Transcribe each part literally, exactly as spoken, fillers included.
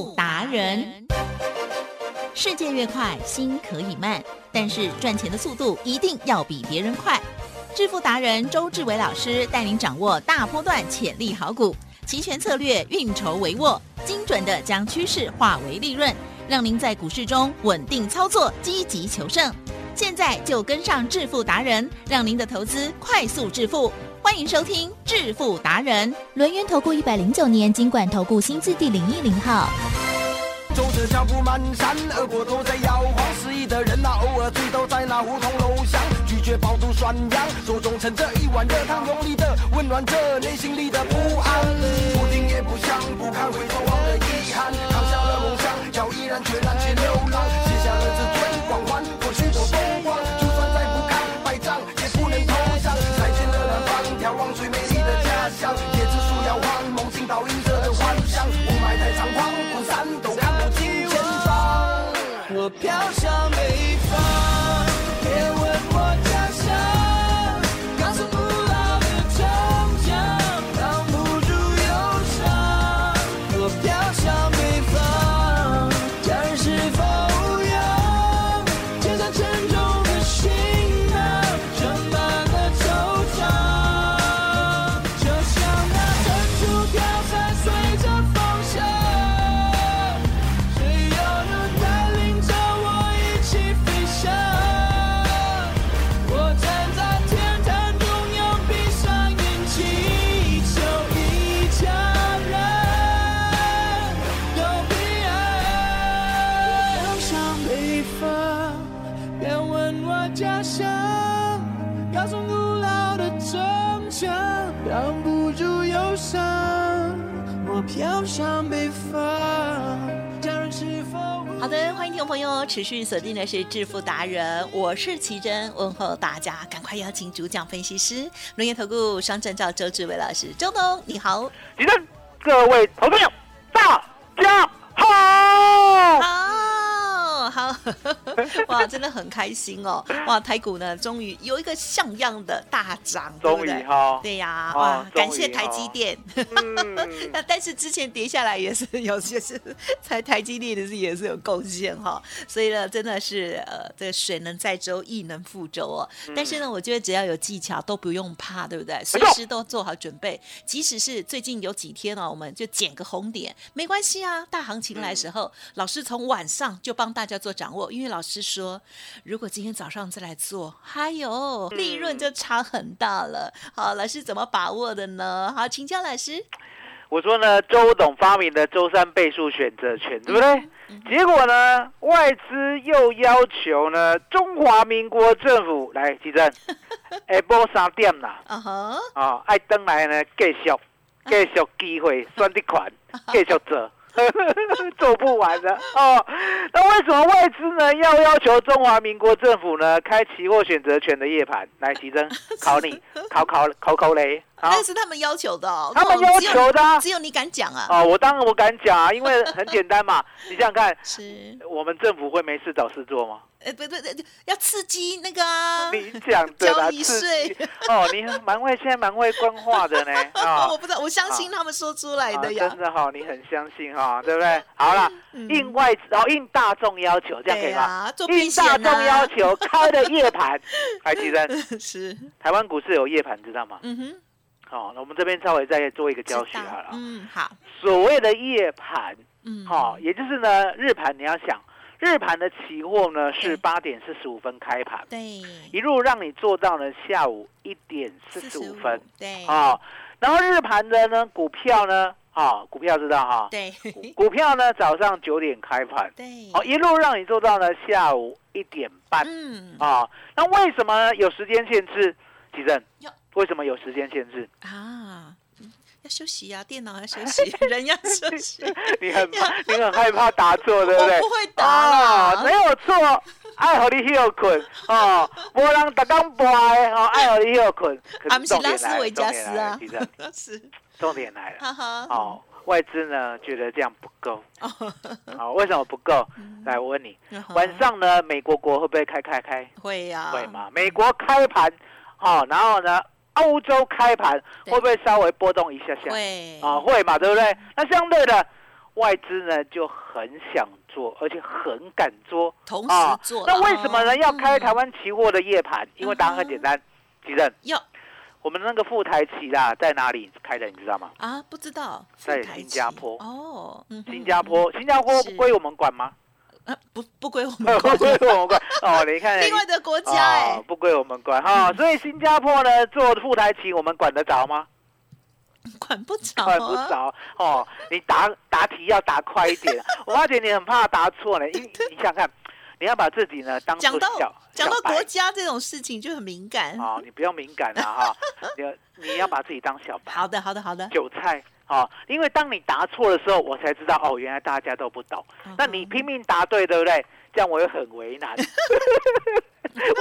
富达人。世界越快，心可以慢，但是赚钱的速度一定要比别人快。致富达人周致伟老师带您掌握大波段潜力好股，齐全策略，运筹帷幄，精准地将趋势化为利润，让您在股市中稳定操作，积极求胜。现在就跟上致富达人，让您的投资快速致富。欢迎收听致富达人。轮源投顾一百零九年金管投顾新字第零一零号。走着脚步蹒跚，而我都在摇晃，失意的人啊，偶尔醉都在那胡同楼下，拒绝饱读涮羊，手中盛着一碗热汤，用力的温暖着内心里的不安，不听也不想，不堪回头望的遗憾，扛下了梦想，脚依然决然去流浪，卸下了自尊光环，过去都风光，就算再不堪百丈，也不能投降，再见了南方，眺望最美丽的家乡，椰子树摇晃，梦境倒映着的幻想，雾霾太猖狂，滚散都看。我飘向北方，别问我家乡，告诉古老的城墙，挡不住忧伤。我飘向北方，战士风扬，肩上沉重的行囊，盛满了惆怅，就像那珍珠飘散，随着风向。挡不住忧伤，我飘向北方。好的，欢迎听众朋友持续锁定的是致富达人，我是奇珍，问候大家，赶快邀请主讲分析师轮源投顾双证照周致伟老师。周董你好。奇珍，各位投资友大家好。好好哇，真的很开心哦！哇，台股呢，终于有一个像样的大涨，终于哈，对呀，哇，感谢台积电。那但是之前跌下来也是有些是台台积电的是也是有贡献哈，所以呢，真的是呃，这水能载舟，亦能覆舟哦。但是呢，我觉得只要有技巧，都不用怕，对不对？随时都做好准备，即使是最近有几天哦，我们就捡个红点，没关系啊。大行情来的时候，老师从晚上就帮大家做掌握，因为老师说如果今天早上再来做，哎呦，利润就差很大了。好，老师怎么把握的呢？好，请教老师。我说呢，周董发明的周三倍数选择权，对不对？嗯嗯、结果呢，外资又要求呢，中华民国政府来集证，下晡三点啦，啊哈，啊，爱登来呢，继续继续机会选择权，继续做。做不完的哦，那为什么外资呢要要求中华民国政府呢开期货选择权的夜盘？来，奇珍考你，考考考考雷。那是他们要求的哦，他们要求的、啊，只有你敢讲啊！哦，我当然我敢讲啊，因为很简单嘛，你想想看，是我们政府会没事找事做吗？哎，不对对，要刺激那个啊！你讲对啦，刺激哦，你蛮会，现在蛮会官话的呢啊！哦、我不知道，我相信他们说出来的呀。啊、真的哈、哦，你很相信哈、哦，对不对？好啦，嗯、应外然后、哦、应大众要求，这样可以吗？啊啊、应大众要求开的夜盘，还记得是台湾股市有夜盘，知道吗？嗯哼。好、哦，那我们这边稍微再做一个教学好了。嗯，好。所谓的夜盘，嗯，好、哦，也就是呢，日盘你要想，日盘的期货呢是八点四十五分开盘，对，一路让你做到呢下午一点四十五分，对，哦，然后日盘的呢股票呢，哦，股票知道哈、哦，对，股票呢早上九点开盘，对，哦，一路让你做到呢下午一点半，嗯，啊、哦，那为什么有时间限制？奇珍。为什么有时间限制啊？要休息啊，电脑要休息，人要休息。你很你很害怕答错，对不对？我不会答啊、哦，没有错。爱让你休困哦，无人逐天播的哦，爱让你休困。啊，不是拉斯维加斯啊，是重点来了。哦，外资呢觉得这样不够。哦，为什么不够？来，我问你，晚上呢，美国国会不会开开开？会呀，会嘛？美国开盘，哦，然后呢？欧洲开盘会不会稍微波动一下下？会啊、哦，会嘛，对不对？那相对的，外资呢就很想做，而且很敢做，同时做、啊、那为什么呢、哦、要开台湾期货的夜盘、嗯、因为答案很简单，其实我们那个富台期啦在哪里开的你知道吗？啊，不知道。在新加坡哦、嗯，新加坡，新加坡不归我们管吗？啊、不不归我们管，不归我们管哦。你看另外的国家哎、哦，不归我们管哈、哦嗯。所以新加坡呢做富台期，我们管得着吗？管不着、啊，管不着哦。你答答题要答快一点，我发觉你很怕答错呢。你你想看。你要把自己呢当做小白，讲到国家这种事情就很敏感、哦、你不要敏感了、啊、你要把自己当小白。好的，好的，好的。韭菜、哦、因为当你答错的时候，我才知道哦，原来大家都不懂。嗯、那你拼命答对，对不对？这样我也很为难。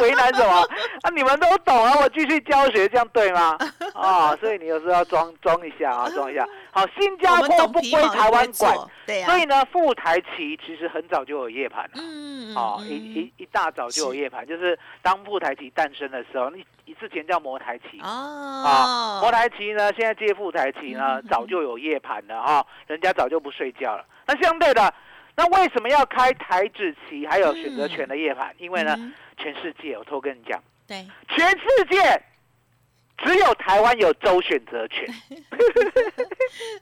为难什么？啊，你们都懂啊，我继续教学，这样对吗？哦、所以你有时候要装装一下啊，装一下。好，新加坡不归台湾管，对啊、所以呢，富台期其实很早就有夜盘了、啊嗯哦嗯，一一大早就有夜盘，就是当富台期诞生的时候，你之前叫摩台期、哦、啊，摩台期呢，现在接富台期呢、嗯，早就有夜盘了啊、哦，人家早就不睡觉了。那相对的。那为什么要开台指期还有选择权的夜盘、嗯、因为呢、嗯、全世界我偷跟你讲，对，全世界只有台湾有周选择权。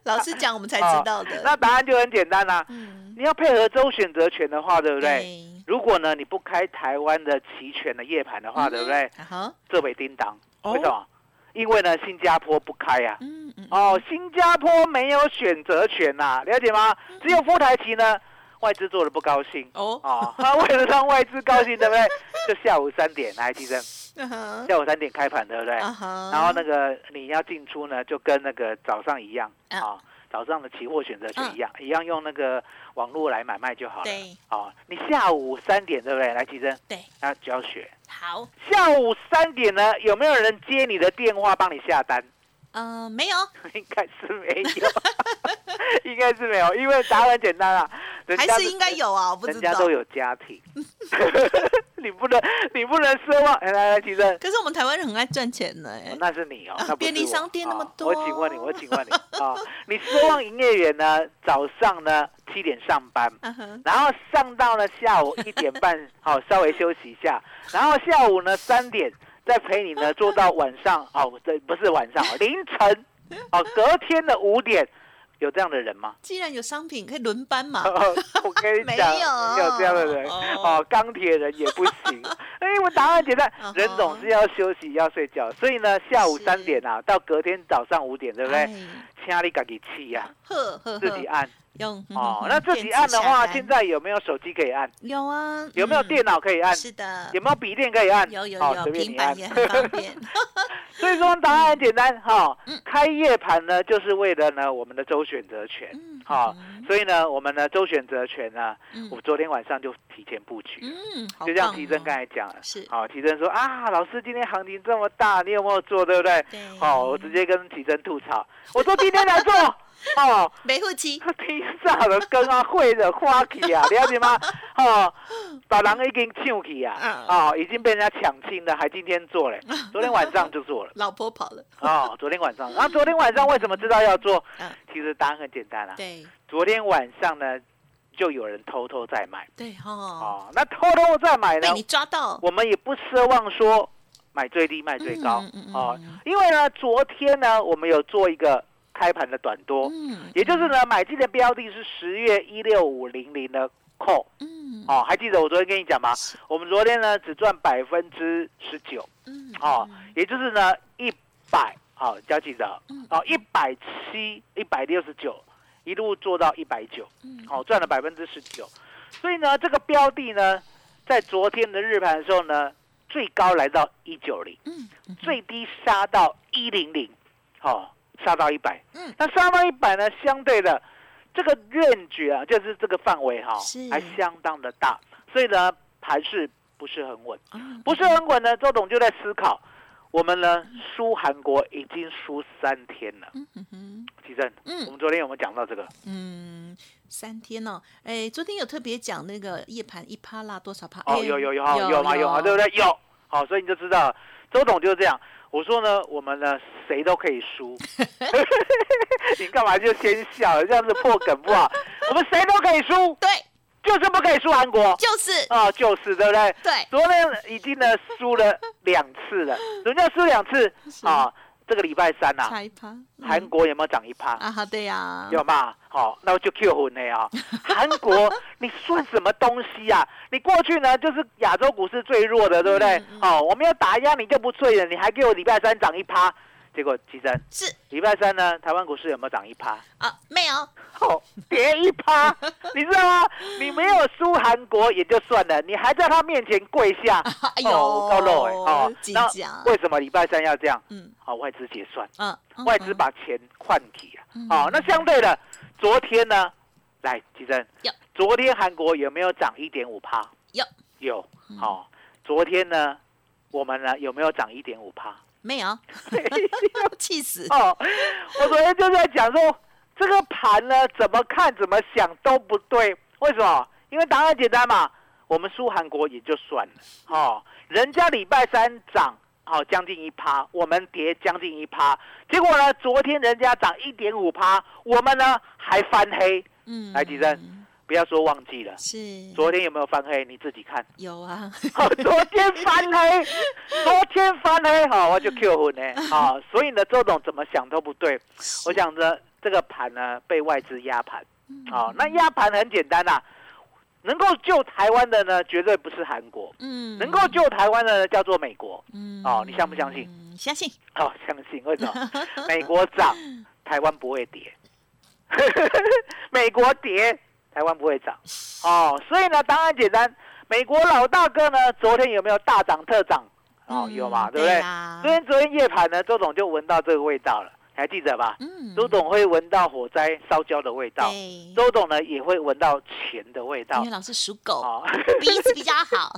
老师讲我们才知道的、哦、那答案就很简单啦、啊嗯、你要配合周选择权的话，对不 对, 对如果呢你不开台湾的期权的夜盘的话、嗯、对不对、啊、这位叮当、哦、为什么？因为呢，新加坡不开啊、嗯嗯哦、新加坡没有选择权啊，了解吗？只有富台期呢外资做的不高兴、oh. 哦，他为了让外资高兴，对不对？就下午三点来提升，下午三点开盘，对不对？ Uh-huh. 然后那个你要进出呢，就跟那个早上一样啊、uh. 哦，早上的期货选择权一样， uh. 一样用那个网络来买卖就好了。对，哦，你下午三点，对不对？来提升，对，那就要学好。下午三点呢，有没有人接你的电话帮你下单？呃，没有，应该是没有，应该是没有，因为答案很简单啊。还是应该有啊，我不知道。人家都有家庭，你不能，你不能奢望。来来，其实可是我们台湾人很爱赚钱的、欸哦，那是你哦，啊、那便利商店那么多、哦。我请问你，我请问你啊、哦，你奢望营业员呢，早上呢七点上班， uh-huh. 然后上到呢下午一点半，好、哦、稍微休息一下，然后下午呢三点。再陪你呢做到晚上哦，不是晚上哦，凌晨哦，隔天的五点，有这样的人吗？既然有商品可以轮班嘛，哦、我跟你讲，没有没有这样的人哦，钢铁人也不行。哎，我答案简单，人总是要休息要睡觉，所以呢，下午三点啊到隔天早上五点，对不对？请你自己气啊，呵呵呵自己按。用、嗯、哦，那自己按的话，现在有没有手机可以按？有啊。有没有电脑可以按？嗯、是的。有没有笔电可以按？有有有，哦、平板也很方便。所以说答案很简单哈、哦嗯，开夜盘呢，就是为了呢我们的周选择权，好、嗯哦嗯，所以呢我们的周选择权呢、嗯，我昨天晚上就提前布局，嗯，就像提升刚才讲了，是，好、哦，提升说啊，老师今天行情这么大，你有没有做，对不对？对，哦，我直接跟提升吐槽，我说今天来做。哦，没护期，天煞就光啊，火就花去啊，了解吗？哦，把人已经抢去啊，哦，已经被人家抢清了，还今天做嘞，昨天晚上就做了，老婆跑了。哦，昨天晚上，然、啊、后昨天晚上为什么知道要做？其实答案很简单啦、啊，对，昨天晚上呢，就有人偷偷在买，对哦，哦，那偷偷在买呢，被你抓到，我们也不奢望说买最低卖最高、嗯嗯嗯、哦，因为呢，昨天呢，我们有做一个。开盘的短多，嗯、也就是呢，买进的标的是十月一六五零零的 call， 嗯，哦，还记得我昨天跟你讲吗？我们昨天呢只赚百分之十九，嗯，哦，也就是呢一百，好，要记得，哦，一百七一百六十九，一路做到一百九，嗯，好，赚了百分之十九，所以呢，这个标的呢，在昨天的日盘的时候呢，最高来到一九零，嗯，最低杀到一零零，好。杀到一百，嗯，那杀到一百呢？相对的，这个range啊，就是这个范围哈，还相当的大，所以呢，盘势不是很稳，嗯、不是很稳呢。周董就在思考，我们呢输韩国已经输三天了，嗯其实、嗯，我们昨天有没有讲到这个？嗯，三天哦，哎，昨天有特别讲那个夜盘一趴啦多少趴？哦，有有有有有嘛有嘛，对不对？有，好，所以你就知道了，周董就是这样。我说呢，我们呢谁都可以输，你干嘛就先笑？这样子破梗不好。我们谁都可以输，对，就是不可以输韩国，就是哦，就是对不对？对，昨天已经呢输了两次了，什么叫输两次啊？这个礼拜三啊，韩国有没有涨一趴啊？好对呀，有嘛？好，那我就 Q 魂了啊！韩国你算什么东西啊？你过去呢就是亚洲股市最弱的，对不对？哦，我们要打压你就不脆了，你还给我礼拜三涨一趴。结果其实是礼拜三呢，台湾股市有没有涨一趴啊？没有，哦，跌一趴，你知道吗？你没有输韩国也就算了，你还在他面前跪下，啊、哎呦，高漏哎，哦，那为什么礼拜三要这样？嗯，好、哦，外资结算，嗯，外资把钱换起啊，嗯、哦，那相对的，昨天呢，来，其实昨天韩国有没有涨一点五趴？有，有，好、哦，昨天呢，我们呢有没有涨一点五趴？没有，气死！哦，我昨天就在讲说，这个盘呢，怎么看怎么想都不对。为什么？因为答案简单嘛，我们输韩国也就算了。哦，人家礼拜三涨，好、哦、将近一趴，我们跌将近一趴。结果呢，昨天人家涨一点五趴，我们呢还翻黑。嗯，来吉珍。不要说忘记了，是昨天有没有翻黑？你自己看。有啊，哦、昨天翻黑，昨天翻黑，好、哦，我就 Q 魂呢，啊、哦，所以呢，周董怎么想都不对。我想着这个盘呢被外资压盘，啊、哦，那压盘很简单呐、啊，能够救台湾的呢，绝对不是韩国，嗯，能够救台湾的呢叫做美国，嗯，哦，你相不相信？嗯、相信，哦，相信，为什么？美国涨，台湾不会跌，美国跌。台湾不会涨，哦，所以呢，当然简单。美国老大哥呢，昨天有没有大涨特涨？哦，有嘛，嗯、对不对？昨天昨天夜盘呢，周董就闻到这个味道了，还记得吧？嗯，周董会闻到火灾烧焦的味道，周董呢也会闻到钱的味道，因为老是属狗，哦、鼻子比较好，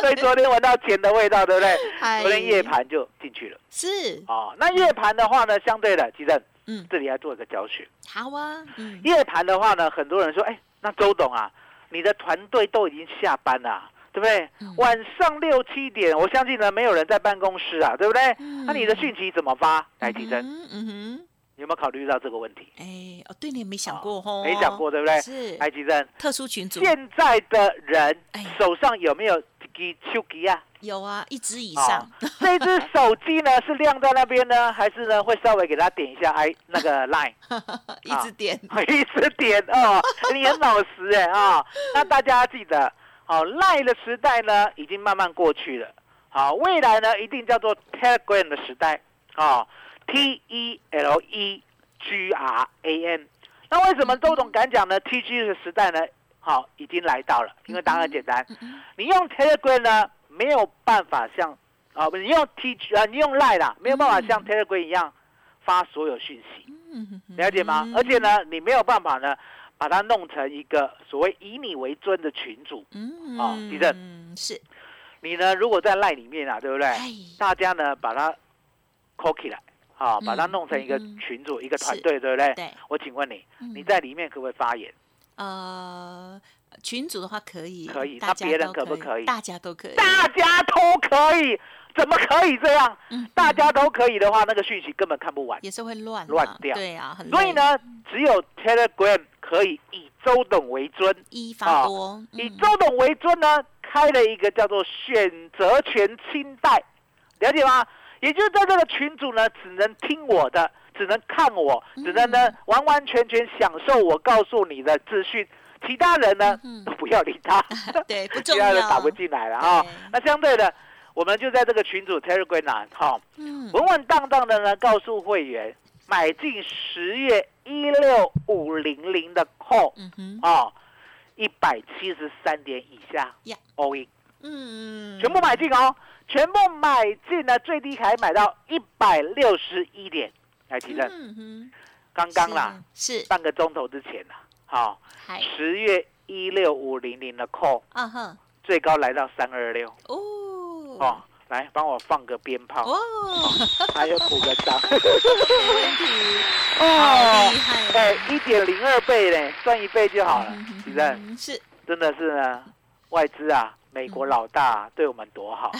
所以昨天闻到钱的味道，对不对？昨天夜盘就进去了，是哦。那夜盘的话呢，相对的，其实嗯，这里要做一个教学。好啊，嗯、夜盘的话呢，很多人说，哎。那周董啊，你的团队都已经下班了、啊，对不对？嗯、晚上六七点，我相信呢，没有人在办公室啊，对不对？那、嗯啊、你的讯息怎么发？来，提升、嗯，嗯哼，有没有考虑到这个问题？哎，哦，对你也没想过哦，没想过，对不对？是，来，提升，特殊群组，现在的人手上有没有一支手机啊？有啊，一支以上。哦、这只手机呢是晾在那边呢，还是呢会稍微给他点一下哎那个 LINE， 一直点，哦、一直点哦，你很老实哎啊、哦。那大家记得，好、哦、LINE 的时代呢已经慢慢过去了，好、哦、未来呢一定叫做 Telegram 的时代啊、哦、，T E L E G R A M。那为什么周董敢讲呢 ？T G 的时代呢，好、哦、已经来到了，因为答案简单，嗯嗯嗯、你用 Telegram 呢。没有办法像啊，你用 T 啊，你用 LINE 啦，没有办法像 Telegram 一样发所有讯息，了解吗？而且呢，你没有办法呢，把它弄成一个所谓以你为尊的群组，啊，地震是，你呢如果在 LINE 里面啊，对不对？大家呢把它 call 起来，啊，把它弄成一个群组，一个团队，对不对？对。我请问你，你在里面可不可以发言？呃。群组的话可以，可以，那别人可不可以？大家都可以，大家都可以，怎么可以这样？嗯、大家都可以的话，那个讯息根本看不完，也是会乱、啊、乱掉，对啊，很所以呢，只有 Telegram 可以以周董为尊，一发多、哦嗯，以周董为尊呢，开了一个叫做选择权清代，了解吗？也就是在这个群组呢，只能听我的，只能看我，只能呢、嗯、完完全全享受我告诉你的资讯。其他人呢，嗯、都不要理他，对，不重要，其他人打不进来了啊、哦。那相对的，我们就在这个群组 Telegram 啊，哈、哦，嗯、稳稳当当的呢，告诉会员买进十月一六五零零的 call， 啊、嗯，一百七十三点以下 all in， 嗯，全部买进哦，全部买进呢，最低还买到一百六十一点，来提升，嗯、刚刚啦，是半个钟头之前啦。好，十月一六五零零的 call， 啊哼，最高来到三二六哦，来帮我放个鞭炮哦，还有鼓个掌，没问题，哦，厉害，哎，一点零二倍嘞，算一倍就好了，其实是真的是呢，外资啊，美国老大对我们多好，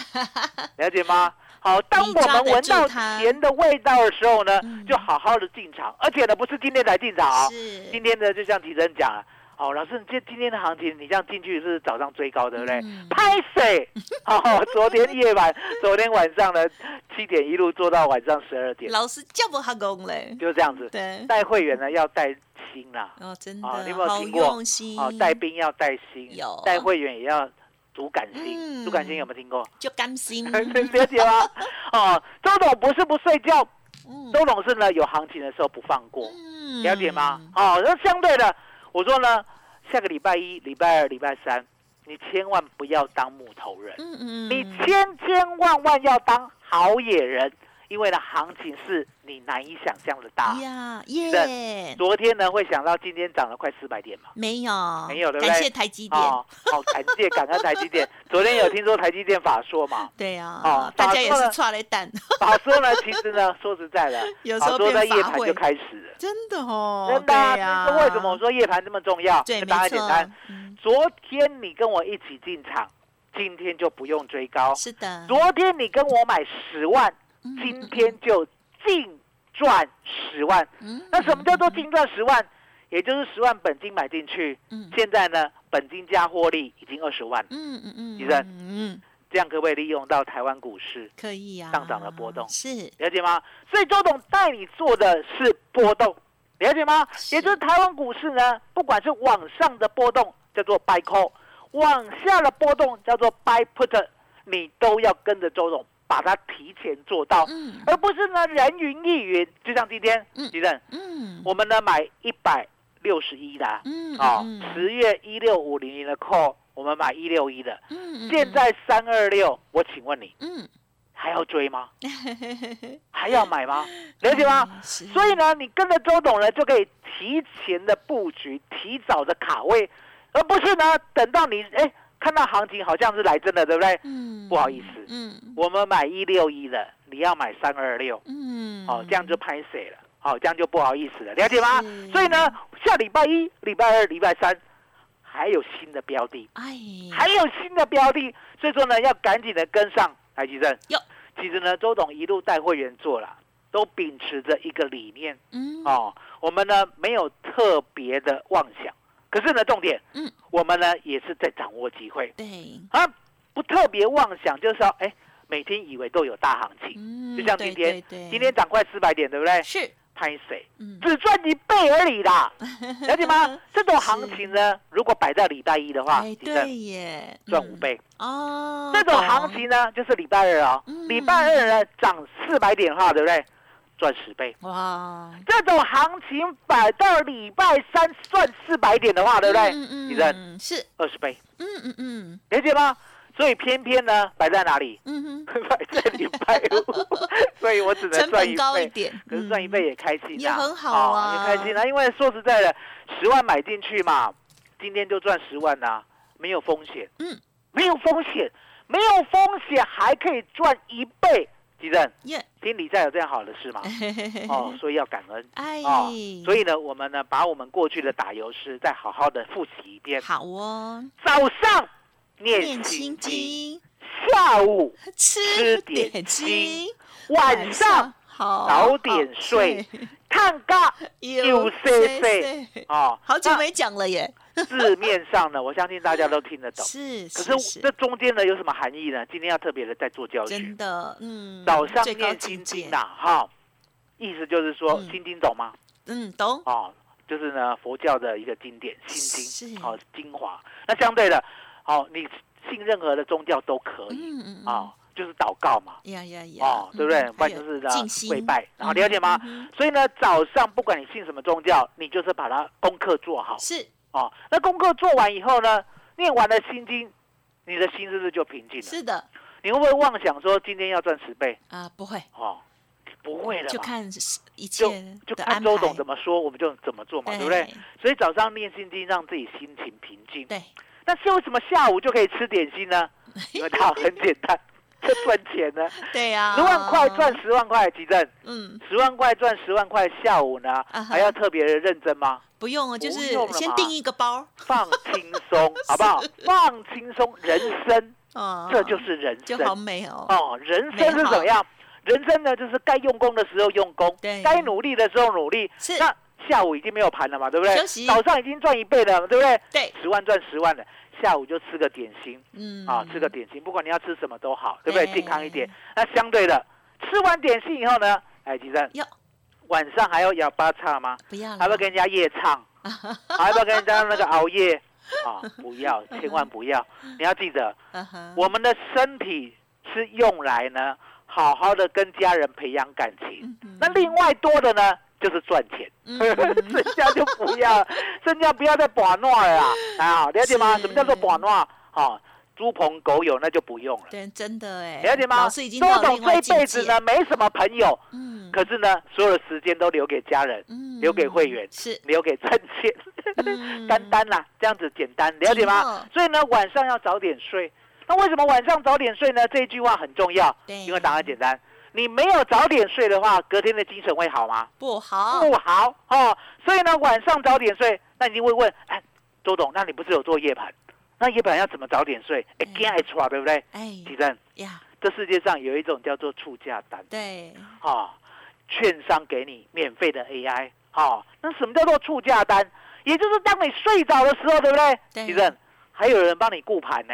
了解吗？好，当我们闻到甜的味道的时候呢，就好好的进场，而且呢，不是今天才进场啊、哦，今天呢，就像提升讲了，哦，老师，今今天的行情你这样进去是早上最高，对不对？拍水、嗯、哦，昨天夜晚，昨天晚上呢七点一路做到晚上十二点。老师叫不哈工嘞，就这样子。对，带会员呢要带心啦。哦，真的，哦、你有没有听过？好用心哦，带兵要带心，有带会员也要主感心。主、嗯、感心有没有听过？就甘心，了解吗？哦，周董不是不睡觉，嗯、周董是呢有行情的时候不放过，嗯、了解吗？哦，那相对的。我说呢，下个礼拜一、礼拜二、礼拜三，你千万不要当木头人，嗯嗯，你千千万万要当好野人，因为呢，行情是你难以想象的大。呀耶！昨天呢，会想到今天涨了快四百点嘛？没有，没有，对不对？感谢台积电，哦，哦感谢感恩台积电。昨天有听说台积电法说嘛？对啊，哦，大家也是踹了一蛋。法说呢，其实呢，说实在的，有时候变法会，法说在夜盘就开始了。真的哦，真的啊！啊这是为什么我说夜盘这么重要？对，答案简单。嗯、昨天你跟我一起进场，今天就不用追高。是的。昨天你跟我买十万，今天就净赚十万。嗯、那什么叫做净赚十万？也就是十万本金买进去，嗯、现在呢，本金加获利已经二十万。嗯嗯嗯。医生，嗯，这样可不可以利用到台湾股市？可以啊，上涨的波动是了解吗？所以周董带你做的是波动，了解吗？也就是台湾股市呢，不管是往上的波动叫做 buy call， 往下的波动叫做 buy put， 你都要跟着周董把它提前做到，嗯、而不是呢人云亦云。就像今天，嗯嗯、我们呢买一百六十一的，嗯哦，十月一六五零零的 call， 我们买一六一的，嗯，现在三二六，我请问你，嗯，还要追吗？还要买吗？了解吗？嗯、所以呢，你跟着周董呢，就可以提前的布局，提早的卡位，而不是呢等到你哎。欸看到行情好像是来真的，对不对？嗯，不好意思，嗯，我们买一六一的，你要买三二六，嗯，哦，这样就拍水了，好，哦，这样就不好意思了，了解吗？所以呢，下礼拜一、礼拜二、礼拜三还有新的标的，哎，还有新的标的，所以说呢，要赶紧的跟上台积电。其实呢，周董一路带会员做了，都秉持着一个理念，嗯，哦，我们呢没有特别的妄想。可是呢，重点，嗯，我们呢也是在掌握机会，对，啊，不特别妄想，就是说，哎，每天以为都有大行情，嗯，就像今天，对对对今天涨快四百点，对不对？是，拍水，嗯，只赚一倍而已啦，了解吗？这种行情呢，如果摆在礼拜一的话，哎，对耶，赚五倍，嗯，哦，这种行情呢，就是礼拜二哦，嗯，礼拜二呢涨四百点的话，对不对？赚十倍哇！这种行情摆到礼拜三赚四百点的话，对不对？嗯嗯，你认是二十倍。嗯嗯嗯，理解吗？所以偏偏呢摆在哪里？嗯哼，摆在礼拜五，所以我只能赚一倍，成本高一点，可是赚一倍也开心，啊嗯，也很好啊，哦，也开心啊。因为说实在的，十万买进去嘛，今天就赚十万呐，啊，没有风险。嗯，没有风险，没有风险还可以赚一倍。吉正，听理财有这样好的事吗？哦，所以要感恩。哎，哦，所以呢，我们呢，把我们过去的打油诗再好好的复习一遍。好哦，早上念心经，下午吃点心，晚上早点睡，看个 U C C。哦，好久没讲了耶。字面上呢，我相信大家都听得懂。是，是可是这中间呢有什么含义呢？今天要特别的再做教学。真的，嗯，早上念心经啊，哈，意思就是说，嗯，心经懂吗？嗯，懂。哦，就是呢佛教的一个经典，心经，好，哦，精华。那相对的，好，哦，你信任何的宗教都可以，嗯嗯嗯，哦，就是祷告嘛，呀呀呀，哦，对不对？不然就是呢跪拜，然后了解吗？嗯嗯嗯，所以呢，早上不管你信什么宗教，你就是把它功课做好。是。哦，那功课做完以后呢，念完了心经，你的心是不是就平静了？是的。你会不会妄想说今天要赚十倍啊？不会。哦，不会的。就看一切的安排，就，就看周董怎么说，我们就怎么做嘛， 对, 对不对？所以早上念心经，让自己心情平静。对。那是为什么下午就可以吃点心呢？因为它很简单。这赚钱呢？对呀，啊，十万块赚十万块，吉正，嗯，十万块赚十万块，下午呢，啊，还要特别的认真吗？不用啊，就是先订一个包，放轻松，好不好？放轻松，人生，哦，这就是人生，就好美哦。哦，人生是怎么样？人生呢，就是该用功的时候用功，该努力的时候努力。那下午已经没有盘了嘛，对不对？休息。早上已经赚一倍了，对不对？对，十万赚十万了。下午就吃个点心，嗯，啊，吃个点心，不管你要吃什么都好，对不对？欸、健康一点。那相对的，吃完点心以后呢，哎，吉正，晚上还要哑巴唱吗？不要了，还要跟人家夜唱，还要跟人家那个熬夜啊，不要，千万不要。你要记得，我们的身体是用来呢，好好的跟家人培养感情。那另外多的呢？就是赚钱，剩下就不要，剩下不要再把弄了啦，啊，了解吗？什么叫做把弄？好、哦，猪朋狗友那就不用了。对，真的哎，了解吗？老师已经到另外境界。周董这一辈子呢，没什么朋友，嗯，可是呢，所有的时间都留给家人，嗯，留给会员，是留给赚钱，嗯、单单啦，这样子简单，了解吗？所以呢，晚上要早点睡。那为什么晚上早点睡呢？这一句话很重要，因为答案简单。你没有早点睡的话，隔天的精神会好吗？不好，不好哦。所以呢，晚上早点睡，那你就会问，哎，周董，那你不是有做夜盘？那夜盘要怎么早点睡？哎、嗯，赶快出来，对不对？哎，其实呀，这世界上有一种叫做出价单，对，哦，券商给你免费的 A I， 哦，那什么叫做出价单？也就是当你睡着的时候，对不对？对，其实。还有人帮你顾盘呢，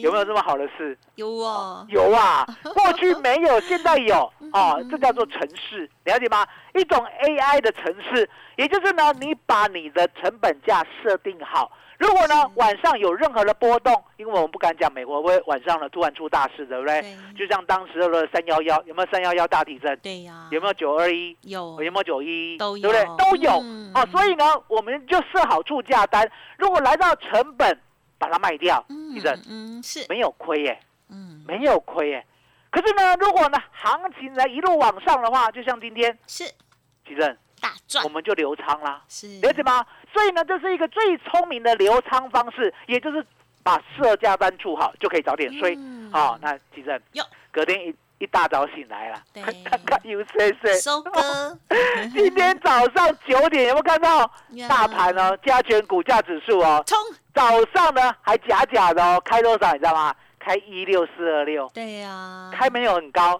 有没有这么好的事？有哦，有啊，过去没有，现在有啊，这叫做程式，了解吗？一种 A I 的程式，也就是呢，你把你的成本价设定好，如果呢晚上有任何的波动，因为我们不敢讲美国会晚上呢突然出大事，对不对？对，就像当时的三幺幺，有没有三幺幺大地震？对呀、啊，有没有九二一？有，有没有九一一？都有，对不对？都有、嗯、啊，所以呢，我们就设好出价单，如果来到成本。把它卖掉，嗯嗯，是没有亏耶、欸，嗯，没有亏耶、欸。可是呢，如果呢行情呢一路往上的话，就像今天是，奇正大赚，我们就留仓啦，是了解吗？所以呢，这是一个最聪明的留仓方式，也就是把设价单出好，就可以早点睡。好、嗯哦，那奇正隔天一。一大早醒来了，看看 U C C 收割。今天早上九点有没有看到大盘哦？加权股价指数哦，冲！早上呢还假假的哦，开多少你知道吗？开一六四二六。对呀、啊，开没有很高，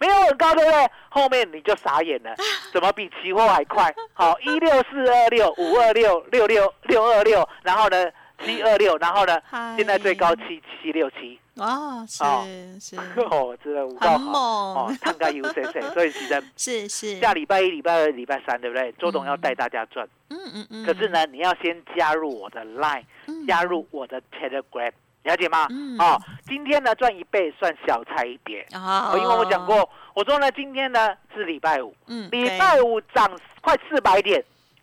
没有很高，对不对？后面你就傻眼了，怎么比期货还快？好，一六四二六五二六六六六二六，然后呢七二六，然后呢现在最高七七六七。哇、哦，是、哦、是，哦，真的很猛哦，看看 U C C， 所以其实是是下礼拜一、礼拜二、礼拜三，对不对？周董要带大家赚，嗯嗯嗯。可是呢，你要先加入我的 LINE，、嗯、加入我的 Telegram， 了解吗？嗯、哦，今天呢赚一倍算小菜一碟啊、哦哦，因为我讲过，我说呢今天呢是礼拜五，嗯，礼拜五涨快四百点，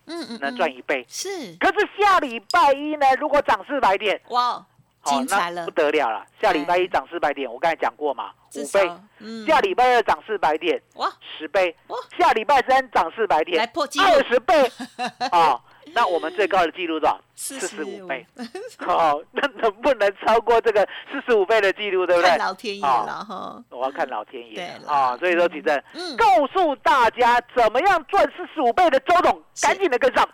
嗯嗯，能赚一倍是。可是下礼拜一呢，如果涨四百点，哇！哦，那不得了了！下礼拜一涨四百点，我刚才讲过嘛，五倍。嗯、下礼拜二涨四百点，哇，十倍。下礼拜三涨四百点，二十倍。哦，那我们最高的记录多少？四十五倍。哦，那能不能超过这个四十五倍的记录？对不对？看老天爷了哈、哦！我要看老天爷啊、哦！所以说，其实、嗯、告诉大家怎么样赚四十五倍的周董，赶紧的跟上。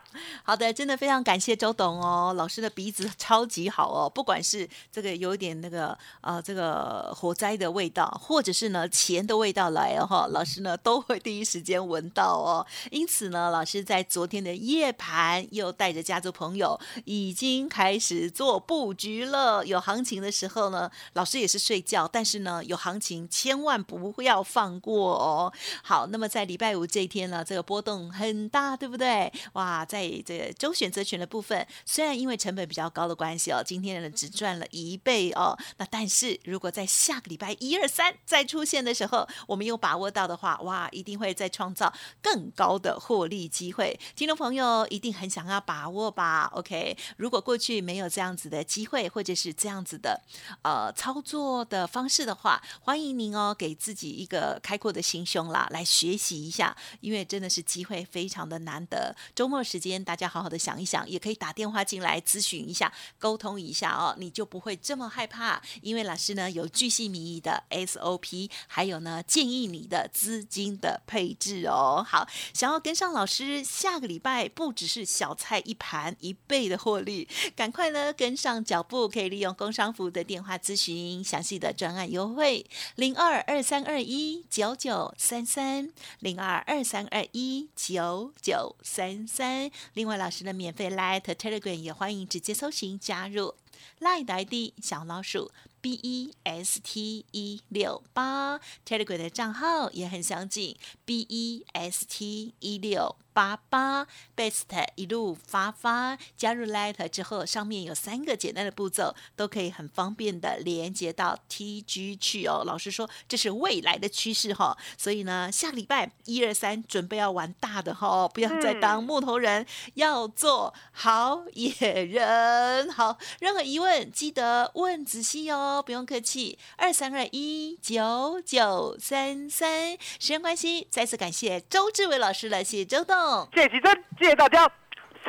好的，真的非常感谢周董哦，老师的鼻子超级好哦，不管是这个有点那个呃这个火灾的味道，或者是呢钱的味道来了哈、哦，老师呢都会第一时间闻到哦。因此呢，老师在昨天的夜盘又带着家族朋友已经开始做布局了。有行情的时候呢，老师也是睡觉，但是呢有行情千万不要放过哦。好，那么在礼拜五这一天呢，这个波动很大，对不对？哇，在这个周选择权的部分，虽然因为成本比较高的关系哦，今天呢只赚了一倍哦。那但是如果在下个礼拜一二三再出现的时候，我们又把握到的话，哇，一定会再创造更高的获利机会。听众朋友一定很想要把握吧 ？OK， 如果过去没有这样子的机会，或者是这样子的呃操作的方式的话，欢迎您哦，给自己一个开阔的心胸啦，来学习一下，因为真的是机会非常的难得。周末时间大家好好的想一想，也可以打电话进来咨询一下，沟通一下哦，你就不会这么害怕。因为老师呢有巨细靡遗的 S O P， 还有呢建议你的资金的配置哦。好，想要跟上老师，下个礼拜不只是小菜一盘一倍的获利，赶快呢跟上脚步，可以利用工商服务的电话咨询详细的专案优惠零二 二三二一 九九三三 零二 二三二一 九九三三。另外老师的免费 Line Telegram 也欢迎直接搜寻加入， Line 的 I D 小老鼠B E S T 一六八， Telegram 的账号也很详尽 B E S T 一六八八， Best 一路发发。加入 Lite 之后，上面有三个简单的步骤，都可以很方便的连接到 T G 去哦。老师说这是未来的趋势哈、哦，所以呢，下礼拜一二三准备要玩大的哈、哦，不要再当木头人，嗯、要做好野人。好，任何疑问记得问仔细哦。不用客气，二三二一九九三三。时间关系，再次感谢周致伟老师了，谢谢周董，谢谢齐珍，谢谢大家，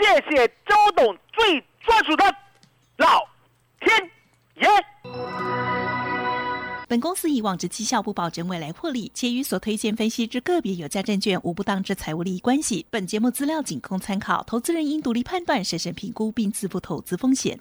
谢谢周董最专属的老天爷。本公司以往之绩效不保证未来获利，且与所推荐分析之个别有价证券无不当之财务利益关系。本节目资料仅供参考，投资人应独立判断、审慎评估并自负投资风险。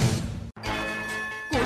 股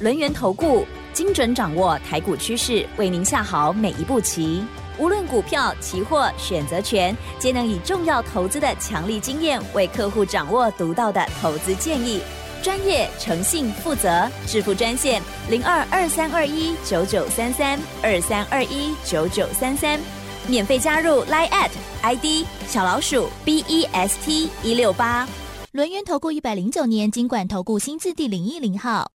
轮源投顾，精准掌握台股趋势，为您下好每一步棋。无论股票、期货、选择权，皆能以重要投资的强力经验，为客户掌握独到的投资建议。专业、诚信、负责，致富专线零二二三二一九九三三二三二一九九三三，免费加入 Line at I D 小老鼠 B E S T 一六八。轮源投顾一百零九年金管投顾新字第零一零号。